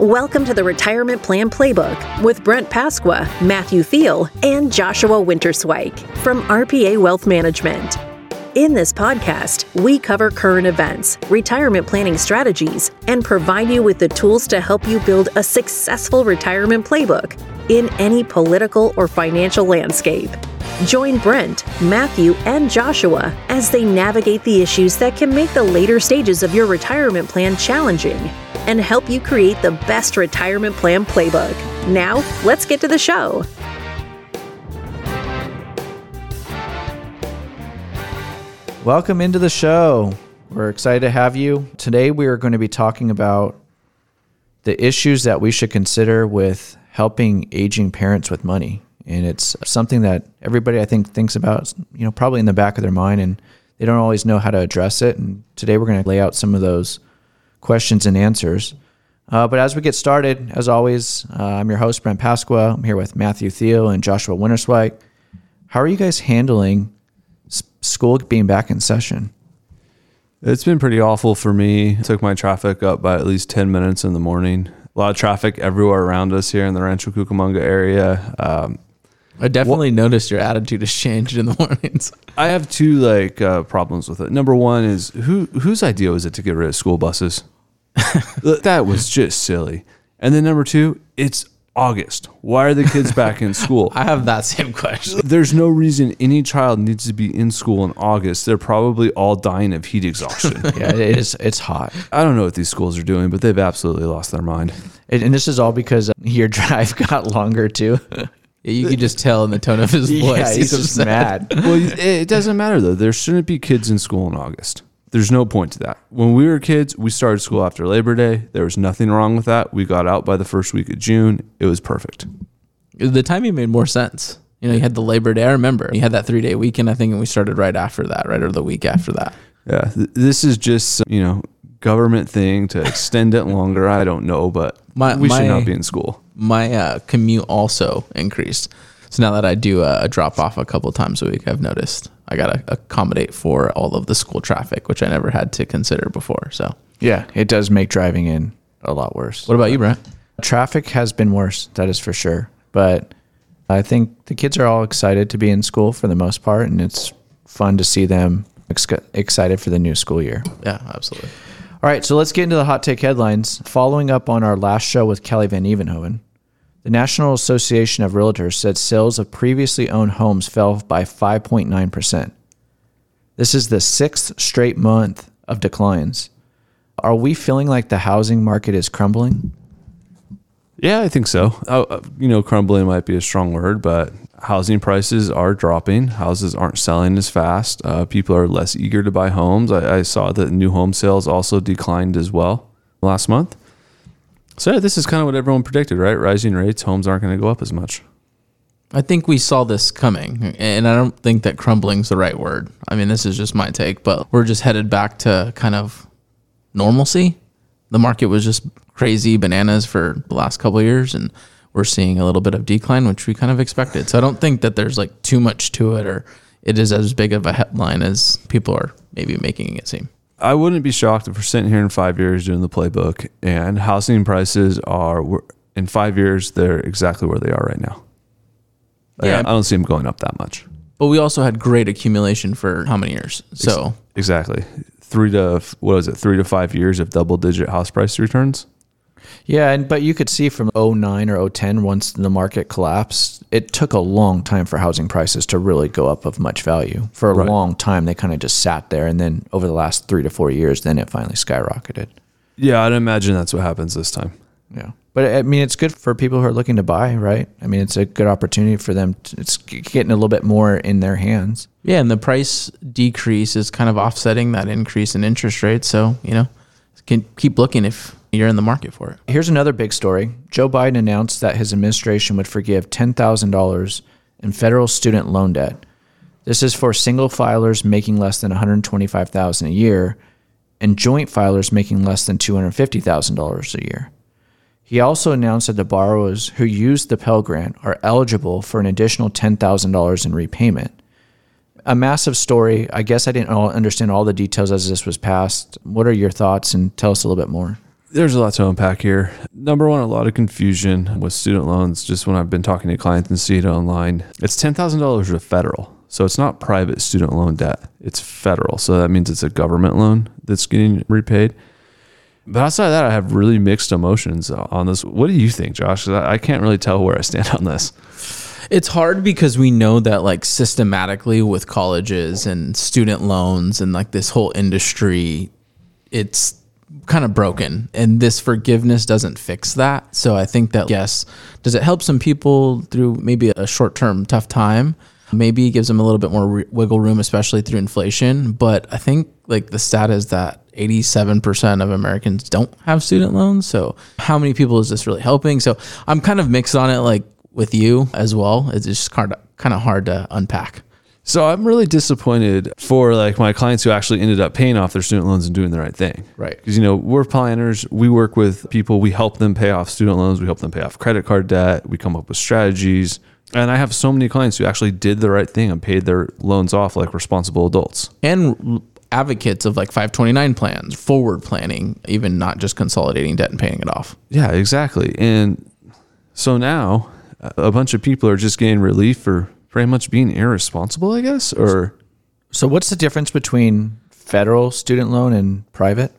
Welcome to the Retirement Plan Playbook with Brent Pasqua, Matthew Thiel, and Joshua Winterswyk from RPA Wealth Management. In this podcast, we cover current events, retirement planning strategies, and provide you with the tools to help you build a successful retirement playbook in any political or financial landscape. Join Brent, Matthew, and Joshua as they navigate the issues that can make the later stages of your retirement plan challenging and help you create the best retirement plan playbook. Now, let's get to the show. Welcome into the show. We're excited to have you. Today, we are going to be talking about the issues that we should consider with helping aging parents with money. And it's something that everybody, I think, thinks about, you know, probably in the back of their mind, and they don't always know how to address it. And today we're going to lay out some of those questions and answers. But as we get started, as always, I'm your host, Brent Pasqua. I'm here with Matthew Thiel and Joshua Winterswyk. How are you guys handling school being back in session? It's been pretty awful for me. I took my traffic up by at least 10 minutes in the morning. A lot of traffic everywhere around us here in the Rancho Cucamonga area. I definitely noticed your attitude has changed in the mornings. I have two problems with it. Number one is whose idea was it to get rid of school buses? That was just silly. And then number two, it's August. Why are the kids back in school? I have that same question. There's no reason any child needs to be in school in August. They're probably all dying of heat exhaustion. Yeah, it is. It's hot. I don't know what these schools are doing, but they've absolutely lost their mind. And this is all because your drive got longer too. You can just tell in the tone of his voice. Yeah, he's just mad. Well, it doesn't matter, though. There shouldn't be kids in school in August. There's no point to that. When we were kids, we started school after Labor Day. There was nothing wrong with that. We got out by the first week of June. It was perfect. The timing made more sense. You know, you had the Labor Day. I remember you had that 3-day weekend, I think, and we started right after that, right? Or the week after that. Yeah. This is just, you know, government thing to extend it longer. I don't know, but we should not be in school. My commute also increased. So now that I do a drop off a couple times a week, I've noticed I got to accommodate for all of the school traffic, which I never had to consider before. So yeah, it does make driving in a lot worse. What about you, Brent? Traffic has been worse. That is for sure. But I think the kids are all excited to be in school for the most part. And it's fun to see them excited for the new school year. Yeah, absolutely. All right. So let's get into the hot take headlines. Following up on our last show with Kelly Van Evenhoven, the National Association of Realtors said sales of previously owned homes fell by 5.9%. This is the sixth straight month of declines. Are we feeling like the housing market is crumbling? Yeah, I think so. Crumbling might be a strong word, but housing prices are dropping. Houses aren't selling as fast. People are less eager to buy homes. I saw that new home sales also declined as well last month. So yeah, this is kind of what everyone predicted, right? Rising rates, homes aren't going to go up as much. I think we saw this coming, and I don't think that crumbling's the right word. I mean, this is just my take, but we're just headed back to kind of normalcy. The market was just crazy bananas for the last couple of years, and we're seeing a little bit of decline, which we kind of expected. So I don't think that there's like too much to it, or it is as big of a headline as people are maybe making it seem. I wouldn't be shocked if we're sitting here in 5 years doing the playbook and housing prices are, in 5 years, they're exactly where they are right now. Yeah, I don't see them going up that much. But we also had great accumulation for how many years? So exactly. 3 to 5 years of double-digit house price returns. Yeah, but you could see from 2009 or 2010, once the market collapsed, it took a long time for housing prices to really go up of much value. For a long time, they kind of just sat there. And then over the last 3 to 4 years, then it finally skyrocketed. Yeah, I'd imagine that's what happens this time. Yeah. But I mean, it's good for people who are looking to buy, right? I mean, it's a good opportunity for them. It's getting a little bit more in their hands. Yeah, and the price decrease is kind of offsetting that increase in interest rates. So, you know, can keep looking if you're in the market for it. Here's another big story. Joe Biden announced that his administration would forgive $10,000 in federal student loan debt. This is for single filers making less than $125,000 a year and joint filers making less than $250,000 a year. He also announced that the borrowers who used the Pell Grant are eligible for an additional $10,000 in repayment. A massive story. I guess I didn't understand all the details as this was passed. What are your thoughts? And tell us a little bit more. There's a lot to unpack here. Number one, a lot of confusion with student loans. Just when I've been talking to clients and see it online, it's $10,000 with federal. So it's not private student loan debt. It's federal. So that means it's a government loan that's getting repaid. But outside of that, I have really mixed emotions on this. What do you think, Josh? I can't really tell where I stand on this. It's hard because we know that like systematically with colleges and student loans and like this whole industry, it's kind of broken, and this forgiveness doesn't fix that. So I think that, yes, does it help some people through maybe a short-term tough time? Maybe it gives them a little bit more wiggle room, especially through inflation. But I think like the stat is that 87% of Americans don't have student loans. So how many people is this really helping? So I'm kind of mixed on it, like with you as well. It's just kind of hard to unpack. So I'm really disappointed for like my clients who actually ended up paying off their student loans and doing the right thing. Right. Because, you know, we're planners. We work with people. We help them pay off student loans. We help them pay off credit card debt. We come up with strategies. And I have so many clients who actually did the right thing and paid their loans off like responsible adults. And advocates of like 529 plans, forward planning, even not just consolidating debt and paying it off. Yeah, exactly. And so now a bunch of people are just getting relief for pretty much being irresponsible, I guess. Or so what's the difference between federal student loan and private?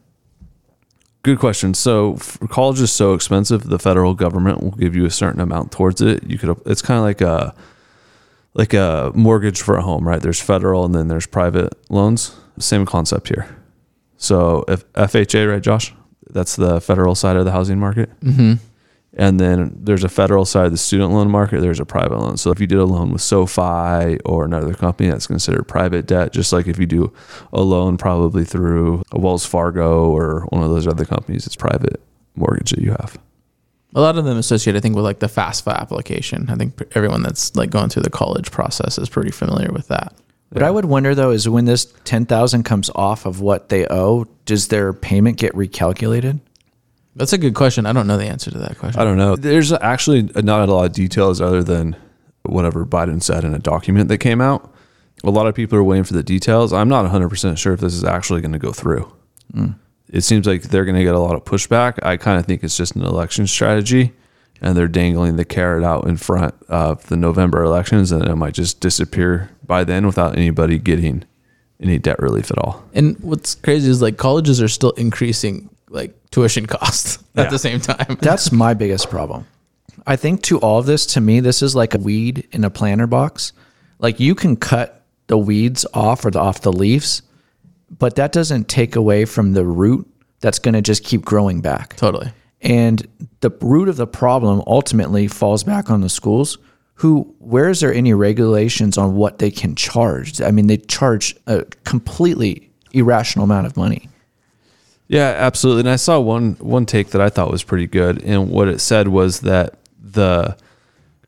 Good question. So college is so expensive, the federal government will give you a certain amount towards it. You could, it's kind of like a mortgage for a home, right? There's federal and then there's private loans. Same concept here. So if FHA, right, Josh? That's the federal side of the housing market. Mm-hmm. And then there's a federal side of the student loan market. There's a private loan. So if you did a loan with SoFi or another company, that's considered private debt. Just like if you do a loan probably through a Wells Fargo or one of those other companies, it's private mortgage that you have. A lot of them associate, I think, with like the FAFSA application. I think everyone that's like going through the college process is pretty familiar with that. What I would wonder though is when this $10,000 comes off of what they owe, does their payment get recalculated? That's a good question. I don't know the answer to that question. I don't know. There's actually not a lot of details other than whatever Biden said in a document that came out. A lot of people are waiting for the details. I'm not 100% sure if this is actually going to go through. Mm. It seems like they're going to get a lot of pushback. I kind of think it's just an election strategy, and they're dangling the carrot out in front of the November elections, and it might just disappear by then without anybody getting any debt relief at all. And what's crazy is like colleges are still increasing like tuition costs at the same time. That's my biggest problem. I think to all of this, to me, this is like a weed in a planter box. Like you can cut the weeds off or off the leaves, but that doesn't take away from the root that's going to just keep growing back. Totally. And the root of the problem ultimately falls back on the schools who, where is there any regulations on what they can charge? I mean, they charge a completely irrational amount of money. Yeah, absolutely. And I saw one take that I thought was pretty good. And what it said was that the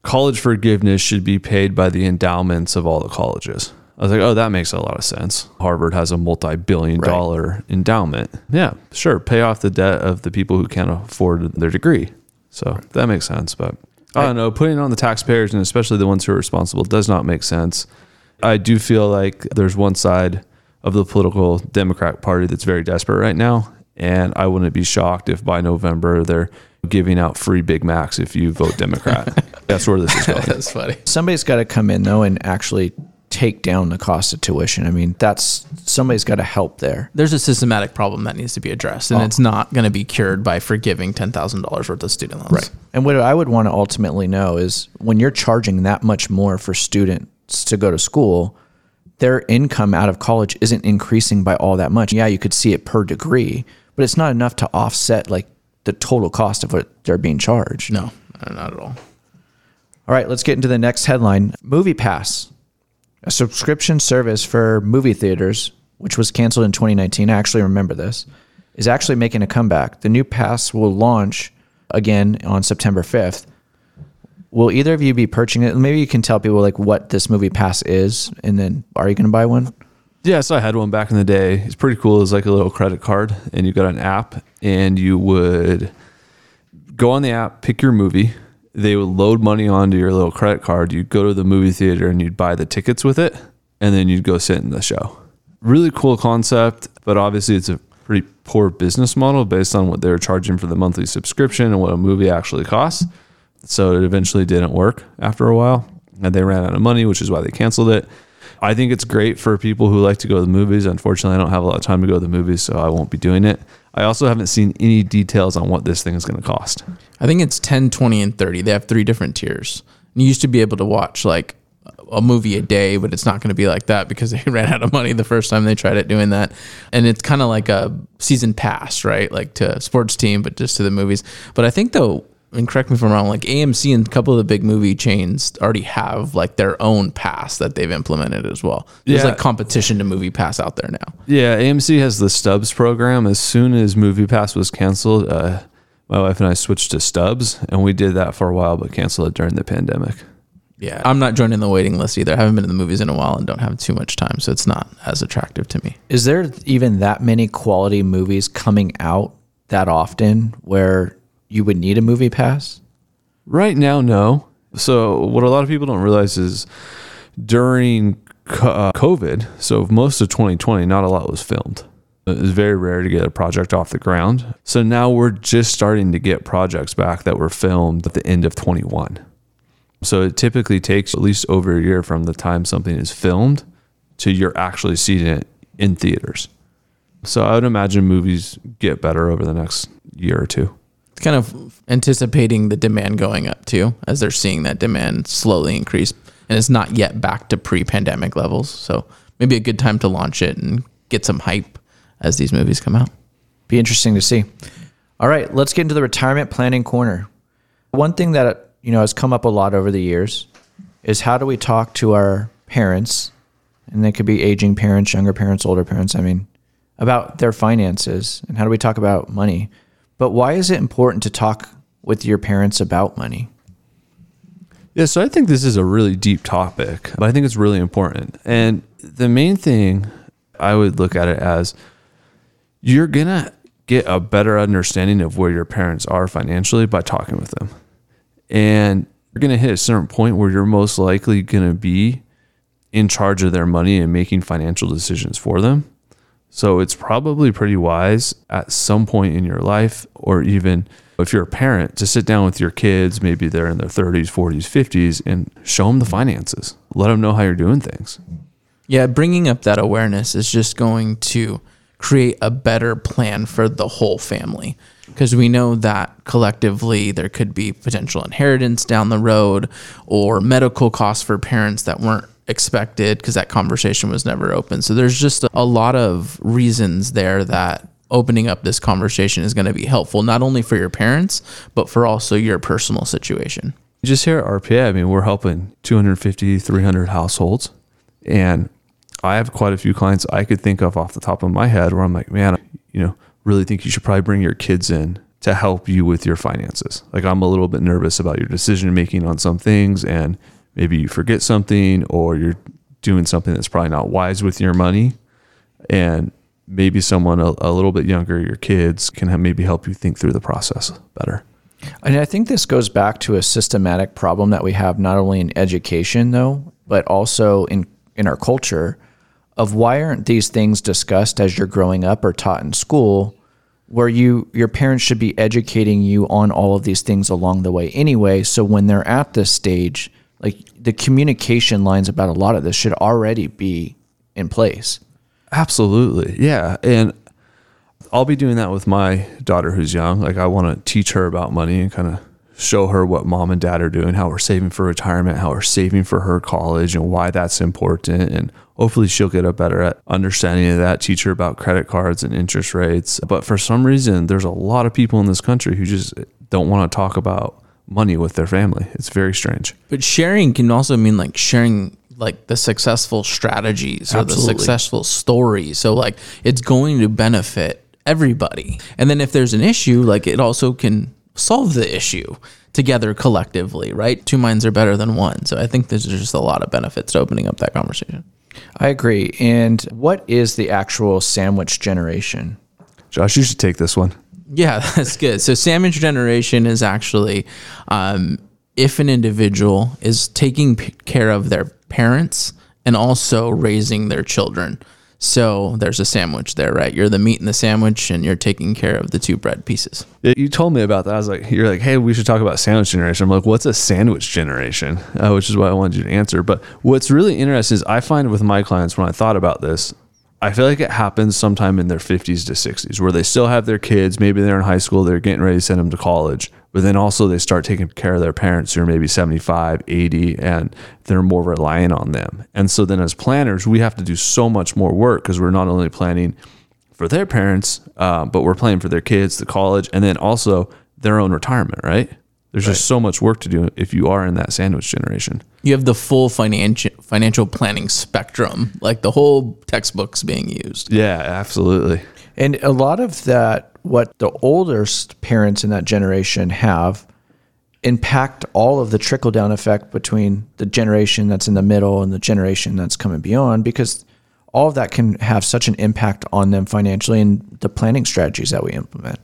college forgiveness should be paid by the endowments of all the colleges. I was like, oh, that makes a lot of sense. Harvard has a multi-billion-dollar endowment. Yeah, sure. Pay off the debt of the people who can't afford their degree. So that makes sense. But I don't know, putting it on the taxpayers and especially the ones who are responsible does not make sense. I do feel like there's one side of the political Democrat Party that's very desperate right now. And I wouldn't be shocked if by November they're giving out free Big Macs if you vote Democrat. That's where this is going. That's funny. Somebody's got to come in though and actually take down the cost of tuition. I mean, that's somebody's got to help there. There's a systematic problem that needs to be addressed, and it's not going to be cured by forgiving $10,000 worth of student loans. Right. And what I would want to ultimately know is when you're charging that much more for students to go to school, their income out of college isn't increasing by all that much. Yeah, you could see it per degree, but it's not enough to offset like the total cost of what they're being charged. No, not at all. All right, let's get into the next headline. MoviePass, a subscription service for movie theaters, which was canceled in 2019. I actually remember this, is actually making a comeback. The new pass will launch again on September 5th. Will either of you be purchasing it? Maybe you can tell people like what this MoviePass is, and then are you going to buy one? Yeah, so I had one back in the day. It's pretty cool. It's like a little credit card, and you got an app, and you would go on the app, pick your movie. They would load money onto your little credit card. You'd go to the movie theater, and you'd buy the tickets with it, and then you'd go sit in the show. Really cool concept, but obviously it's a pretty poor business model based on what they were charging for the monthly subscription and what a movie actually costs. So it eventually didn't work after a while, and they ran out of money, which is why they canceled it. I think it's great for people who like to go to the movies. Unfortunately, I don't have a lot of time to go to the movies, so I won't be doing it. I also haven't seen any details on what this thing is going to cost. I think it's 10, 20, and 30. They have three different tiers. You used to be able to watch like a movie a day, but it's not going to be like that because they ran out of money the first time they tried it doing that. And it's kind of like a season pass, right? Like to a sports team, but just to the movies. But I think though, and correct me if I'm wrong, like AMC and a couple of the big movie chains already have like their own pass that they've implemented as well. There's like competition to MoviePass out there now. Yeah, AMC has the Stubs program. As soon as MoviePass was canceled, my wife and I switched to Stubs, and we did that for a while, but canceled it during the pandemic. Yeah, I'm not joining the waiting list either. I haven't been to the movies in a while and don't have too much time, so it's not as attractive to me. Is there even that many quality movies coming out that often where you would need a movie pass? Right now, no. So what a lot of people don't realize is during COVID, so most of 2020, not a lot was filmed. It was very rare to get a project off the ground. So now we're just starting to get projects back that were filmed at the end of 21. So it typically takes at least over a year from the time something is filmed to you're actually seeing it in theaters. So I would imagine movies get better over the next year or two. Kind of anticipating the demand going up too, as they're seeing that demand slowly increase, and it's not yet back to pre-pandemic levels. So maybe a good time to launch it and get some hype as these movies come out. Be interesting to see. All right, let's get into the retirement planning corner. One thing that, you know, has come up a lot over the years is how do we talk to our parents, and they could be aging parents, younger parents, older parents, I mean, about their finances and how do we talk about money? But why is it important to talk with your parents about money? Yeah, so I think this is a really deep topic, but I think it's really important. And the main thing I would look at it as, you're going to get a better understanding of where your parents are financially by talking with them. And you're going to hit a certain point where you're most likely going to be in charge of their money and making financial decisions for them. So it's probably pretty wise at some point in your life, or even if you're a parent, to sit down with your kids, maybe they're in their 30s, 40s, 50s, and show them the finances. Let them know how you're doing things. Yeah, bringing up that awareness is just going to create a better plan for the whole family, because we know that collectively there could be potential inheritance down the road or medical costs for parents that weren't expected because that conversation was never open. So there's just a lot of reasons there that opening up this conversation is going to be helpful, not only for your parents, but for also your personal situation. Just here at RPA, I mean, we're helping 250, 300 households. And I have quite a few clients I could think of off the top of my head where I'm like, man, you know, really think you should probably bring your kids in to help you with your finances. Like, I'm a little bit nervous about your decision making on some things, and maybe you forget something, or you're doing something that's probably not wise with your money. And maybe someone a little bit younger, your kids, can maybe help you think through the process better. And I think this goes back to a systematic problem that we have, not only in education though, but also in our culture, of why aren't these things discussed as you're growing up or taught in school, where your parents should be educating you on all of these things along the way anyway. So when they're at this stage, like, the communication lines about a lot of this should already be in place. Absolutely. Yeah. And I'll be doing that with my daughter who's young. Like, I want to teach her about money and kind of show her what mom and dad are doing, how we're saving for retirement, how we're saving for her college, and why that's important. And hopefully she'll get a better understanding of that, teach her about credit cards and interest rates. But for some reason, there's a lot of people in this country who just don't want to talk about money with their family. It's very strange. But sharing can also mean like sharing like the successful strategies or the successful stories. So like, it's going to benefit everybody. And then if there's an issue, like, it also can solve the issue together collectively, right? Two minds are better than one. So I think there's just a lot of benefits to opening up that conversation. I agree. And what is the actual sandwich generation? Josh, you should take this one. Yeah, that's good. So sandwich generation is actually if an individual is taking care of their parents and also raising their children. So there's a sandwich there, right? You're the meat in the sandwich and you're taking care of the two bread pieces. You told me about that. I was like, you're like, hey, we should talk about sandwich generation. I'm like, what's a sandwich generation? Which is what I wanted you to answer. But what's really interesting is I find with my clients, when I thought about this, I feel like it happens sometime in their 50s to 60s where they still have their kids. Maybe they're in high school. They're getting ready to send them to college. But then also they start taking care of their parents who are maybe 75, 80, and they're more reliant on them. And so then as planners, we have to do so much more work because we're not only planning for their parents, but we're planning for their kids, the college, and then also their own retirement, right? There's just so much work to do if you are in that sandwich generation. You have the full financial planning spectrum, like the whole textbook's being used. Yeah, absolutely. And a lot of that, what the older parents in that generation have, impact all of the trickle-down effect between the generation that's in the middle and the generation that's coming beyond, because all of that can have such an impact on them financially and the planning strategies that we implement.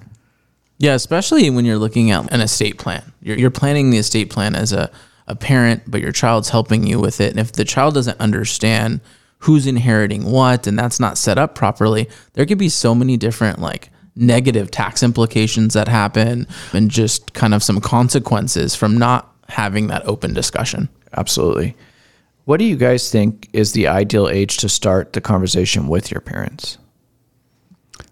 Yeah, especially when you're looking at an estate plan. You're planning the estate plan as a parent, but your child's helping you with it. And if the child doesn't understand who's inheriting what, and that's not set up properly, there could be so many different like negative tax implications that happen and just kind of some consequences from not having that open discussion. Absolutely. What do you guys think is the ideal age to start the conversation with your parents?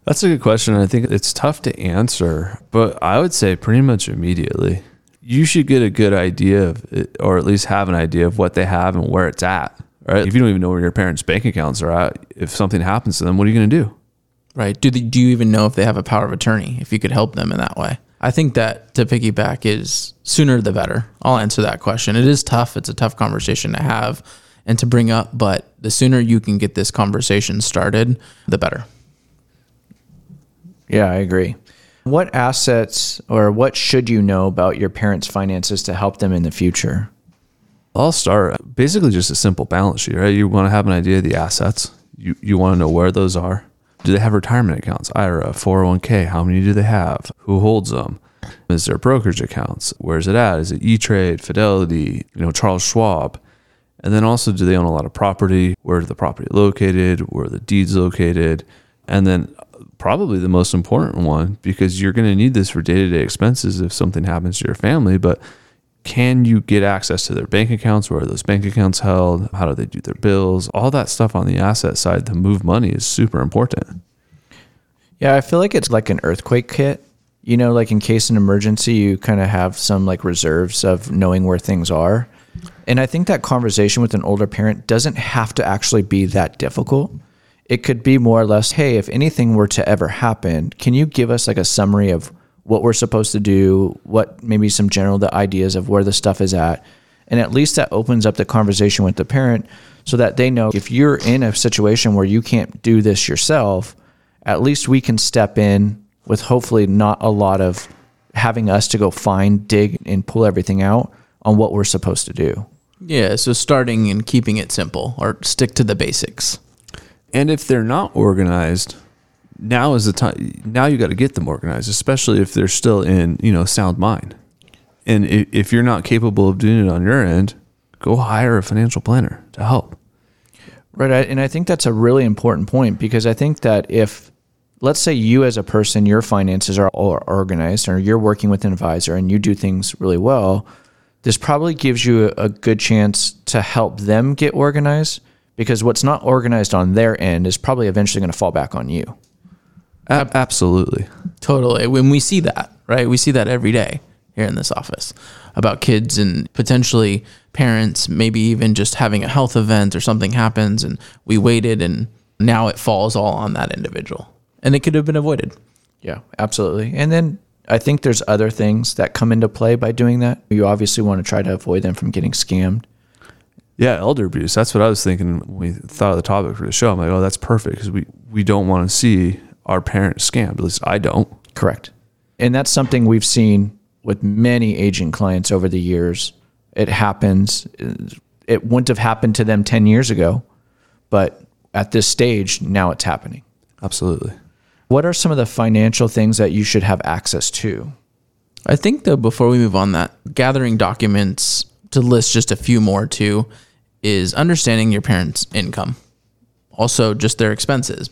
That's a good question. I think it's tough to answer, but I would say pretty much immediately. You should get a good idea of it, or at least have an idea of what they have and where it's at, right? If you don't even know where your parents' bank accounts are at, if something happens to them, what are you going to do? Right. Do you even know if they have a power of attorney, if you could help them in that way? I think that, to piggyback, is sooner the better. I'll answer that question. It is tough. It's a tough conversation to have and to bring up, but the sooner you can get this conversation started, the better. Yeah, I agree. What assets or what should you know about your parents' finances to help them in the future? I'll start. Basically just a simple balance sheet, right? You want to have an idea of the assets. You want to know where those are. Do they have retirement accounts, IRA, 401k? How many do they have? Who holds them? Is there brokerage accounts? Where's it at? Is it E-Trade, Fidelity, Charles Schwab? And then also, do they own a lot of property? Where's the property located? Where are the deeds located? And then probably the most important one, because you're going to need this for day-to-day expenses if something happens to your family, but can you get access to their bank accounts? Where are those bank accounts held? How do they do their bills? All that stuff on the asset side to move money is super important. Yeah, I feel like it's like an earthquake kit, like in case an emergency, you kind of have some like reserves of knowing where things are. And I think that conversation with an older parent doesn't have to actually be that difficult. It could be more or less, hey, if anything were to ever happen, can you give us like a summary of what we're supposed to do, what maybe some general the ideas of where the stuff is at? And at least that opens up the conversation with the parent so that they know if you're in a situation where you can't do this yourself, at least we can step in with hopefully not a lot of having us to go find, dig, and pull everything out on what we're supposed to do. Yeah, so starting and keeping it simple or stick to the basics. And if they're not organized, now is the time. Now you got to get them organized, especially if they're still in, sound mind. And if you're not capable of doing it on your end, go hire a financial planner to help. Right. And I think that's a really important point, because I think that if, let's say you as a person, your finances are all organized or you're working with an advisor and you do things really well, this probably gives you a good chance to help them get organized. Because what's not organized on their end is probably eventually going to fall back on you. Absolutely. Totally. When we see that, right? We see that every day here in this office about kids and potentially parents, maybe even just having a health event or something happens and we waited and now it falls all on that individual. And it could have been avoided. Yeah, absolutely. And then I think there's other things that come into play by doing that. You obviously want to try to avoid them from getting scammed. Yeah, elder abuse. That's what I was thinking when we thought of the topic for the show. I'm like, oh, that's perfect, because we don't want to see our parents scammed. At least I don't. Correct. And that's something we've seen with many aging clients over the years. It happens. It wouldn't have happened to them 10 years ago, but at this stage, now it's happening. Absolutely. What are some of the financial things that you should have access to? I think, though, before we move on that, gathering documents, to list just a few more too, is understanding your parents' income also just their expenses.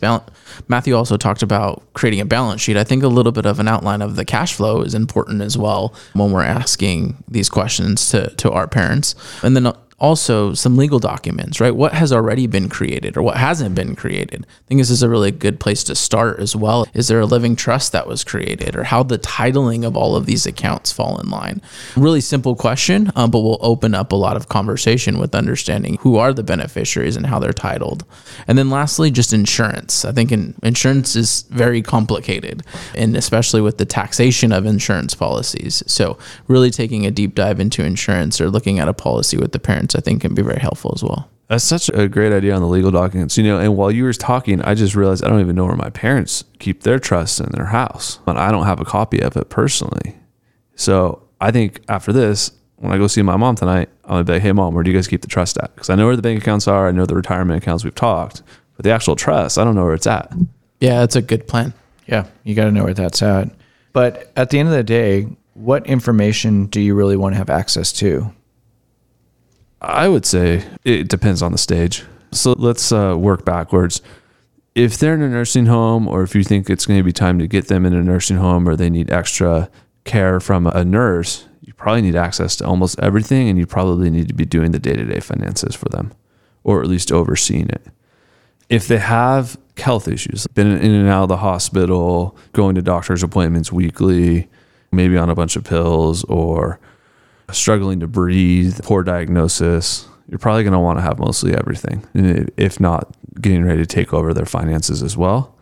Matthew also talked about creating a balance sheet. I think a little bit of an outline of the cash flow is important as well when we're asking these questions to our parents. And then also some legal documents, right? What has already been created or what hasn't been created? I think this is a really good place to start as well. Is there a living trust that was created, or how the titling of all of these accounts fall in line? Really simple question, but will open up a lot of conversation with understanding who are the beneficiaries and how they're titled. And then lastly, just insurance. I think insurance is very complicated, and especially with the taxation of insurance policies. So really taking a deep dive into insurance or looking at a policy with the parents, I think, can be very helpful as well. That's such a great idea on the legal documents, you know, and while you were talking, I just realized I don't even know where my parents keep their trusts in their house, but I don't have a copy of it personally. So I think after this, when I go see my mom tonight, I'm going to be like, hey mom, where do you guys keep the trust at? Because I know where the bank accounts are. I know the retirement accounts, we've talked, but the actual trust, I don't know where it's at. Yeah, that's a good plan. Yeah. You got to know where that's at. But at the end of the day, what information do you really want to have access to? I would say it depends on the stage. So let's work backwards. If they're in a nursing home, or if you think it's going to be time to get them in a nursing home, or they need extra care from a nurse, you probably need access to almost everything, and you probably need to be doing the day-to-day finances for them, or at least overseeing it. If they have health issues, been in and out of the hospital, going to doctor's appointments weekly, maybe on a bunch of pills, or struggling to breathe, poor diagnosis, you're probably going to want to have mostly everything, if not getting ready to take over their finances as well.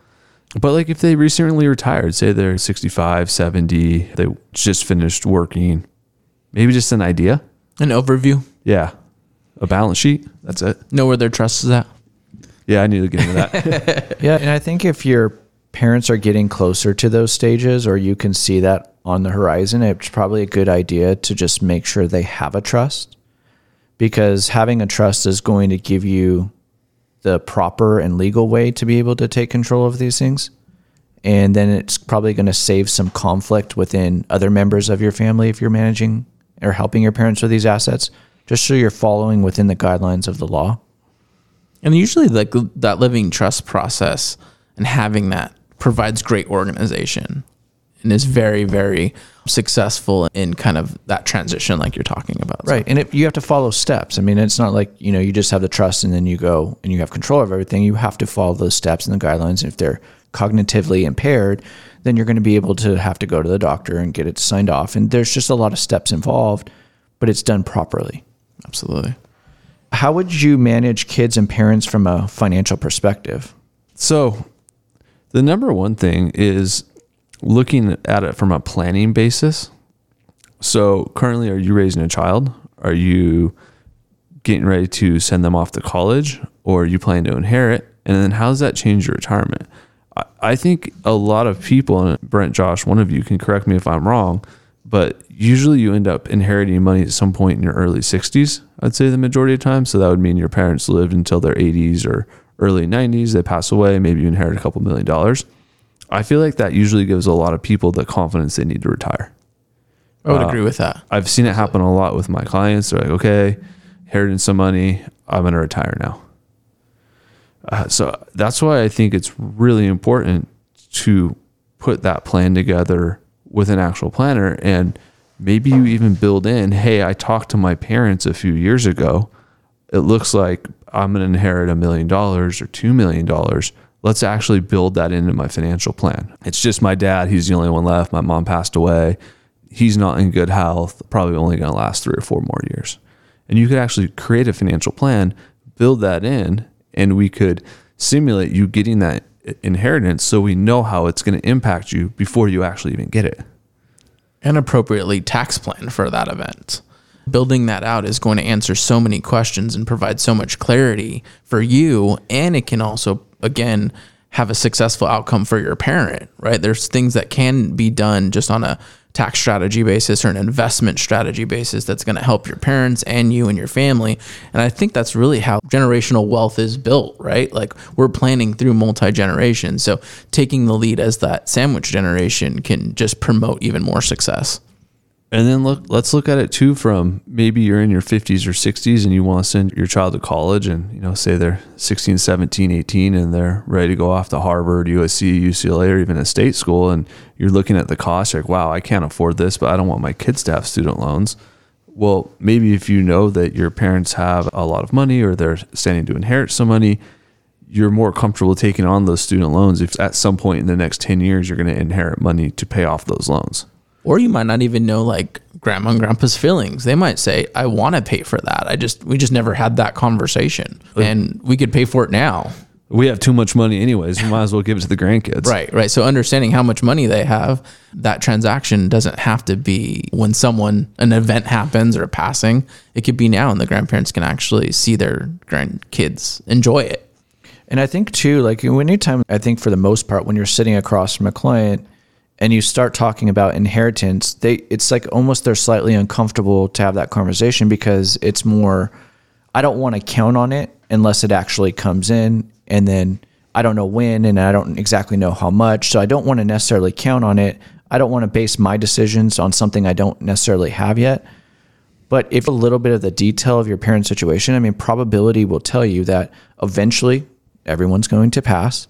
But like if they recently retired, say they're 65, 70, they just finished working, maybe just an idea. An overview. Yeah. A balance sheet. That's it. Know where their trust is at. Yeah, I need to get into that. Yeah. And I think if your parents are getting closer to those stages, or you can see that on the horizon, it's probably a good idea to just make sure they have a trust, because having a trust is going to give you the proper and legal way to be able to take control of these things. And then it's probably going to save some conflict within other members of your family if you're managing or helping your parents with these assets, just so you're following within the guidelines of the law. And usually like that living trust process and having that provides great organization, and is very, very successful in kind of that transition like you're talking about. Right. So. And you have to follow steps. I mean, it's not like, you know, you just have the trust and then you go and you have control of everything. You have to follow those steps and the guidelines. And if they're cognitively impaired, then you're going to be able to have to go to the doctor and get it signed off. And there's just a lot of steps involved, but it's done properly. Absolutely. How would you manage kids and parents from a financial perspective? So the number one thing is looking at it from a planning basis. So currently, are you raising a child? Are you getting ready to send them off to college, or are you planning to inherit? And then how does that change your retirement? I think a lot of people, and Brent, Josh, one of you can correct me if I'm wrong, but usually you end up inheriting money at some point in your early 60s, I'd say the majority of the time. So that would mean your parents lived until their 80s or early 90s, they pass away, maybe you inherit $2 million. I feel like that usually gives a lot of people the confidence they need to retire. I would agree with that. I've seen it happen a lot with my clients. They're like, okay, inheriting some money, I'm going to retire now. So that's why I think it's really important to put that plan together with an actual planner. And maybe you even build in, hey, I talked to my parents a few years ago. It looks like I'm going to inherit $1 million or $2 million. Let's actually build that into my financial plan. It's just my dad. He's the only one left. My mom passed away. He's not in good health. Probably only going to last 3 or 4 more years. And you could actually create a financial plan, build that in, and we could simulate you getting that inheritance so we know how it's going to impact you before you actually even get it. And appropriately tax plan for that event. Building that out is going to answer so many questions and provide so much clarity for you. And it can also, again, have a successful outcome for your parent, right? There's things that can be done just on a tax strategy basis or an investment strategy basis that's going to help your parents and you and your family. And I think that's really how generational wealth is built, right? Like we're planning through multi-generations. So taking the lead as that sandwich generation can just promote even more success. And then let's look at it too from maybe you're in your 50s or 60s and you want to send your child to college, and, you know, say they're 16, 17, 18, and they're ready to go off to Harvard, USC, UCLA, or even a state school. And you're looking at the cost, like, wow, I can't afford this, but I don't want my kids to have student loans. Well, maybe if you know that your parents have a lot of money or they're standing to inherit some money, you're more comfortable taking on those student loans if at some point in the next 10 years, you're going to inherit money to pay off those loans. Or you might not even know, like, grandma and grandpa's feelings. They might say, I want to pay for that. We just never had that conversation, and we could pay for it now. We have too much money anyways. We might as well give it to the grandkids. Right. So understanding how much money they have, that transaction doesn't have to be when an event happens or a passing. It could be now, and the grandparents can actually see their grandkids enjoy it. And I think too, like, anytime, I think for the most part, when you're sitting across from a client and you start talking about inheritance, it's like almost they're slightly uncomfortable to have that conversation, because it's more, I don't want to count on it unless it actually comes in. And then I don't know when, and I don't exactly know how much. So I don't want to necessarily count on it. I don't want to base my decisions on something I don't necessarily have yet. But if a little bit of the detail of your parent's situation, I mean, probability will tell you that eventually everyone's going to pass,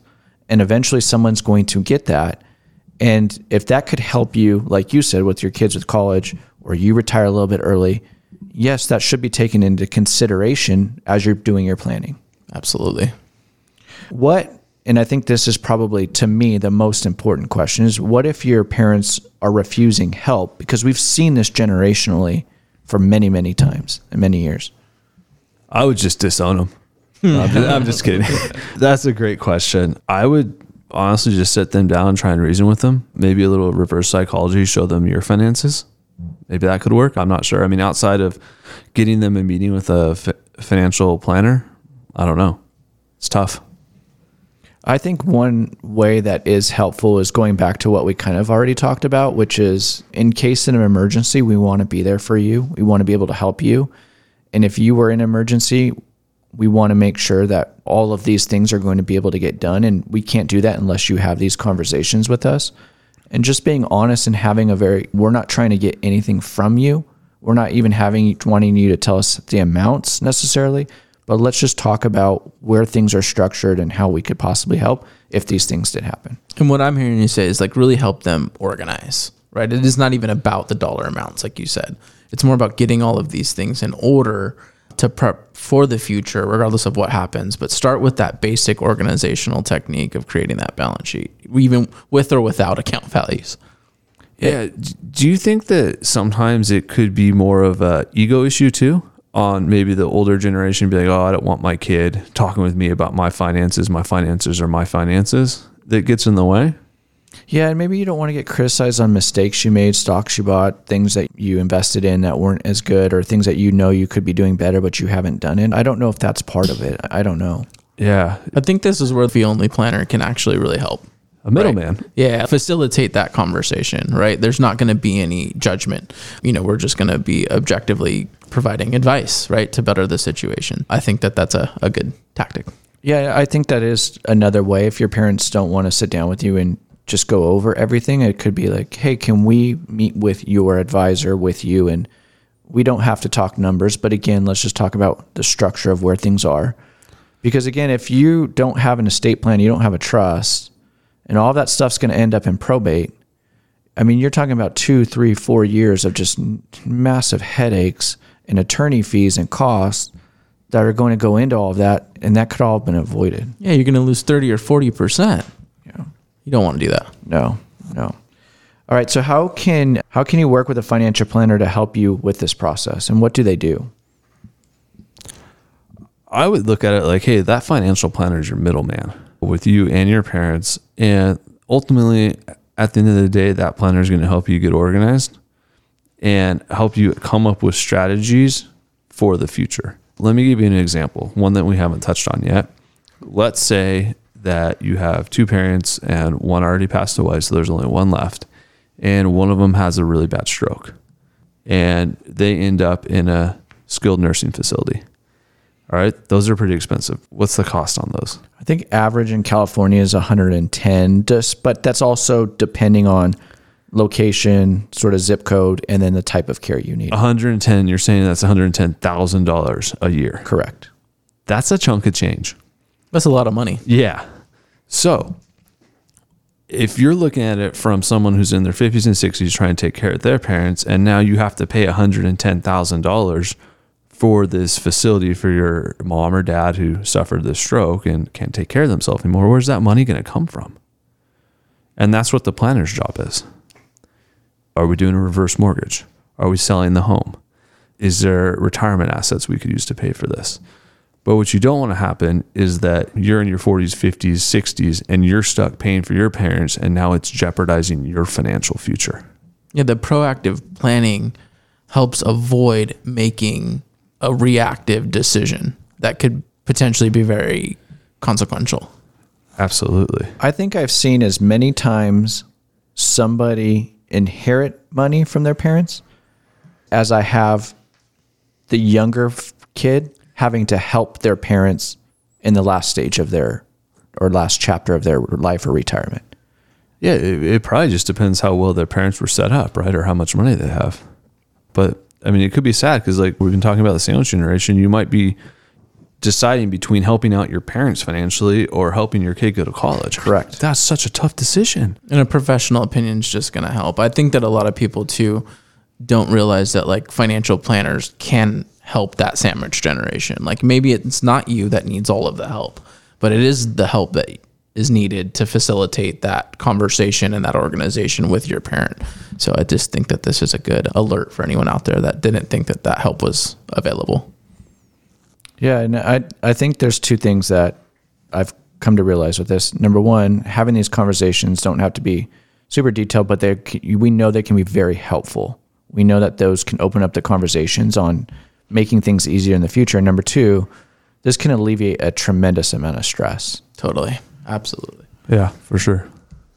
and eventually someone's going to get that. And if that could help you, like you said, with your kids with college, or you retire a little bit early, yes, that should be taken into consideration as you're doing your planning. Absolutely. And I think this is probably, to me, the most important question is, what if your parents are refusing help? Because we've seen this generationally for many, many times and many years. I would just disown them. No, I'm just kidding. That's a great question. I would honestly just sit them down and try and reason with them. Maybe a little reverse psychology, show them your finances. Maybe that could work. I'm not sure. I mean, outside of getting them a meeting with a financial planner, I don't know. It's tough. I think one way that is helpful is going back to what we kind of already talked about, which is, in case of an emergency, we want to be there for you. We want to be able to help you. And if you were in an emergency, we want to make sure that all of these things are going to be able to get done. And we can't do that unless you have these conversations with us. And just being honest and having we're not trying to get anything from you. We're not even wanting you to tell us the amounts necessarily. But let's just talk about where things are structured and how we could possibly help if these things did happen. And what I'm hearing you say is, like, really help them organize, right? It is not even about the dollar amounts, like you said. It's more about getting all of these things in order to prep for the future, regardless of what happens. But start with that basic organizational technique of creating that balance sheet, even with or without account values. Yeah. Do you think that sometimes it could be more of an ego issue too? On maybe the older generation, be like, oh, I don't want my kid talking with me about my finances, that gets in the way. Yeah, and maybe you don't want to get criticized on mistakes you made, stocks you bought, things that you invested in that weren't as good, or things that you know you could be doing better, but you haven't done it. I don't know if that's part of it. I don't know. Yeah. I think this is where the only planner can actually really help. A middleman. Right? Yeah. Facilitate that conversation, right? There's not going to be any judgment. You know, we're just going to be objectively providing advice, right, to better the situation. I think that's a good tactic. Yeah, I think that is another way. If your parents don't want to sit down with you and just go over everything, it could be like, hey, can we meet with your advisor with you? And we don't have to talk numbers, but again, let's just talk about the structure of where things are. Because again, if you don't have an estate plan, you don't have a trust, and all that stuff's going to end up in probate. I mean, you're talking about 2, 3, 4 years of just massive headaches and attorney fees and costs that are going to go into all of that. And that could all have been avoided. Yeah. You're going to lose 30 or 40%. Yeah. You don't want to do that. No. All right. So how can you work with a financial planner to help you with this process, and what do they do? I would look at it like, hey, that financial planner is your middleman with you and your parents. And ultimately, at the end of the day, that planner is going to help you get organized and help you come up with strategies for the future. Let me give you an example, one that we haven't touched on yet. Let's say that you have 2 parents and one already passed away, so there's only one left. And one of them has a really bad stroke, and they end up in a skilled nursing facility. All right. Those are pretty expensive. What's the cost on those? I think average in California is $110, but that's also depending on location, sort of zip code, and then the type of care you need. 110, you're saying that's $110,000 a year. Correct. That's a chunk of change. That's a lot of money. Yeah. So if you're looking at it from someone who's in their 50s and 60s trying to take care of their parents, and now you have to pay $110,000 for this facility for your mom or dad who suffered this stroke and can't take care of themselves anymore, where's that money going to come from? And that's what the planner's job is. Are we doing a reverse mortgage? Are we selling the home? Is there retirement assets we could use to pay for this? But what you don't want to happen is that you're in your 40s, 50s, 60s, and you're stuck paying for your parents, and now it's jeopardizing your financial future. Yeah, the proactive planning helps avoid making a reactive decision that could potentially be very consequential. Absolutely. I think I've seen as many times somebody inherit money from their parents as I have the younger kid having to help their parents in the last stage of their, or last chapter of their life or retirement. Yeah, it probably just depends how well their parents were set up, right? Or how much money they have. But I mean, it could be sad because, like we've been talking about the sandwich generation, you might be deciding between helping out your parents financially or helping your kid go to college. Correct. That's such a tough decision. And a professional opinion is just going to help. I think that a lot of people too don't realize that like financial planners can help that sandwich generation. Like maybe it's not you that needs all of the help, but it is the help that is needed to facilitate that conversation and that organization with your parent. So I just think that this is a good alert for anyone out there that didn't think that that help was available. Yeah, and I think there's two things that I've come to realize with this. Number one, having these conversations don't have to be super detailed, but we know they can be very helpful. We know that those can open up the conversations on making things easier in the future. And number two, this can alleviate a tremendous amount of stress. Totally. Absolutely. Yeah, for sure.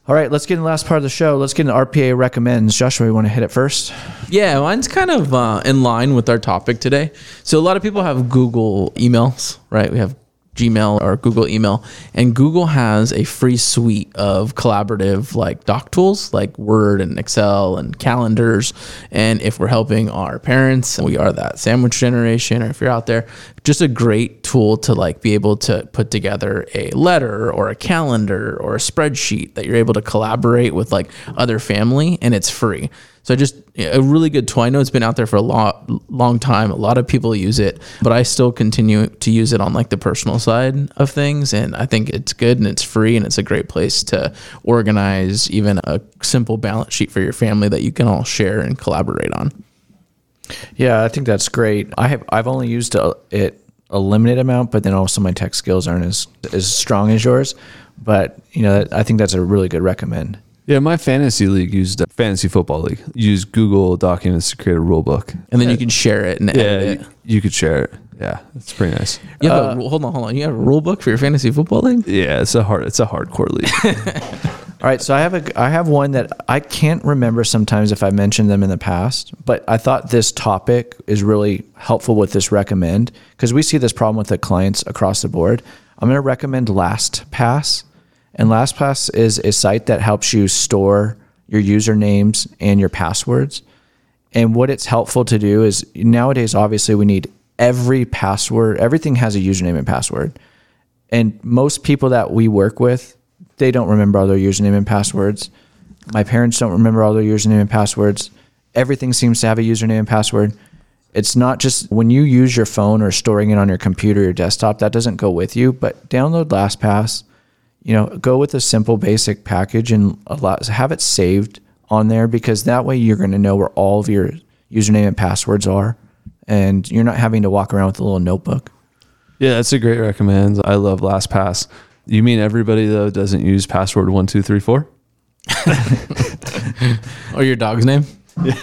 All right, let's get in the last part of the show. Let's get into RPA recommends. Joshua, you want to hit it first? Yeah, mine's kind of in line with our topic today. So a lot of people have Google emails, right? We have Gmail or Google email, and Google has a free suite of collaborative like doc tools like Word and Excel and calendars. And if we're helping our parents, we are that sandwich generation, or if you're out there, just a great tool to like be able to put together a letter or a calendar or a spreadsheet that you're able to collaborate with like other family, and it's free. So just a really good tool. I know it's been out there for a long time. A lot of people use it, but I still continue to use it on like the personal side of things. And I think it's good and it's free and it's a great place to organize even a simple balance sheet for your family that you can all share and collaborate on. Yeah, I think that's great. I've only used it a limited amount, but then also my tech skills aren't as strong as yours. But you know, I think that's a really good recommend. Yeah, my fantasy league used Google Documents to create a rule book. And then you can share it and edit it. You could share it. Yeah, it's pretty nice. Yeah, hold on. You have a rule book for your fantasy football league? Yeah, it's a hardcore league. All right, so I have one that I can't remember sometimes if I mentioned them in the past, but I thought this topic is really helpful with this recommend because we see this problem with the clients across the board. I'm going to recommend LastPass. And LastPass is a site that helps you store your usernames and your passwords. And what it's helpful to do is nowadays, obviously, we need every password. Everything has a username and password. And most people that we work with, they don't remember all their username and passwords. My parents don't remember all their username and passwords. Everything seems to have a username and password. It's not just when you use your phone or storing it on your computer or desktop, that doesn't go with you, but download LastPass. You know, go with a simple basic package and have it saved on there, because that way you're going to know where all of your username and passwords are, and you're not having to walk around with a little notebook. Yeah, that's a great recommend. I love LastPass. You mean everybody, though, doesn't use password 1, 2, 3, 4? Or your dog's name? Yeah.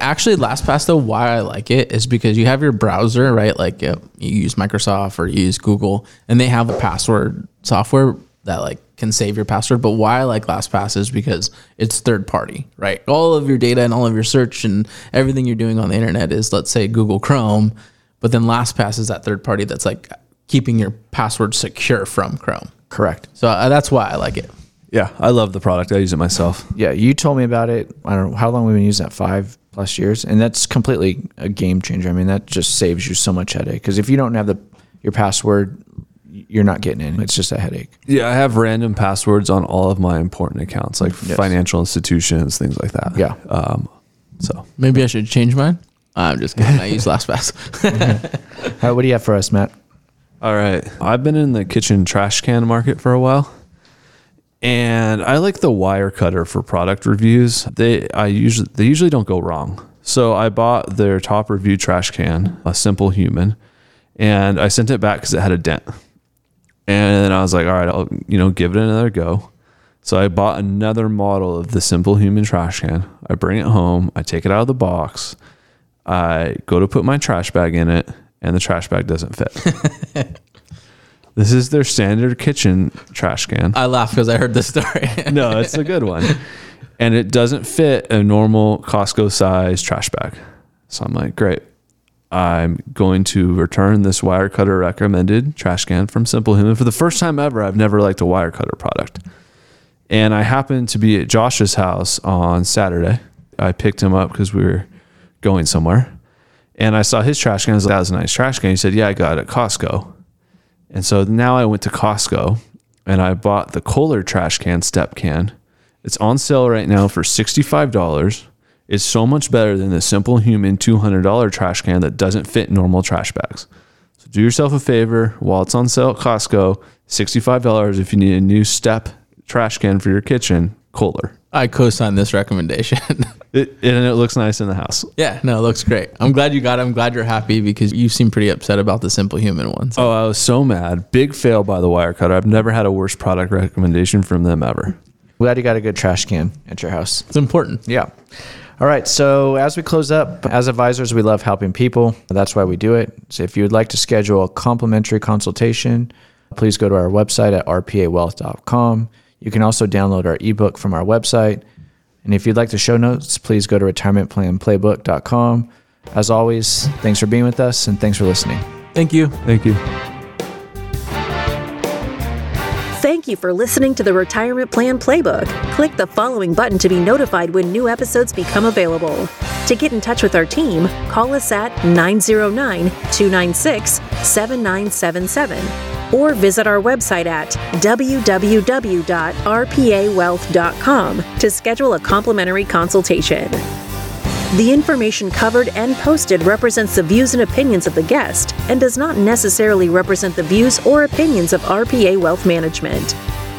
Actually, LastPass, though, why I like it is because you have your browser, right? Like you use Microsoft or you use Google, and they have a password software that like can save your password. But why I like LastPass is because it's third party, right? All of your data and all of your search and everything you're doing on the internet is, let's say, Google Chrome, but then LastPass is that third party that's like keeping your password secure from Chrome. Correct. So that's why I like it. Yeah, I love the product. I use it myself. Yeah, you told me about it. I don't know how long we've been using that, 5+ years, and that's completely a game changer. I mean, that just saves you so much headache, because if you don't have your password, you're not getting in. It's just a headache. Yeah, I have random passwords on all of my important accounts, like financial institutions, things like that. Yeah. So maybe I should change mine. I'm just kidding. I use LastPass. All right, what do you have for us, Matt? All right. I've been in the kitchen trash can market for a while, and I like the Wirecutter for product reviews. They usually don't go wrong. So I bought their top review trash can, a Simplehuman, and I sent it back because it had a dent. And then I was like, all right, I'll give it another go. So I bought another model of the Simplehuman trash can. I bring it home. I take it out of the box. I go to put my trash bag in it, and the trash bag doesn't fit. This is their standard kitchen trash can. I laugh because I heard this story. No, it's a good one. And it doesn't fit a normal Costco size trash bag. So I'm like, great. I'm going to return this Wirecutter recommended trash can from Simplehuman. For the first time ever, I've never liked a Wirecutter product. And I happened to be at Josh's house on Saturday. I picked him up because we were going somewhere. And I saw his trash can. I was like, that was a nice trash can. He said, yeah, I got it at Costco. And so now I went to Costco and I bought the Kohler trash can step can. It's on sale right now for $65. It's so much better than the Simplehuman $200 trash can that doesn't fit normal trash bags. So do yourself a favor while it's on sale at Costco, $65 if you need a new step trash can for your kitchen, Kohler. I co-signed this recommendation. And it looks nice in the house. Yeah, no, it looks great. I'm glad you got it. I'm glad you're happy, because you seem pretty upset about the Simplehuman ones. So. Oh, I was so mad. Big fail by the Wirecutter. I've never had a worse product recommendation from them ever. Glad you got a good trash can at your house. It's important. Yeah. All right. So as we close up, as advisors, we love helping people. That's why we do it. So if you would like to schedule a complimentary consultation, please go to our website at rpawealth.com. You can also download our ebook from our website. And if you'd like the show notes, please go to retirementplanplaybook.com. As always, thanks for being with us, and thanks for listening. Thank you. Thank you. Thank you for listening to the Retirement Plan Playbook. Click the following button to be notified when new episodes become available. To get in touch with our team, call us at 909-296-7977. Or visit our website at www.rpawealth.com to schedule a complimentary consultation. The information covered and posted represents the views and opinions of the guest and does not necessarily represent the views or opinions of RPA Wealth Management.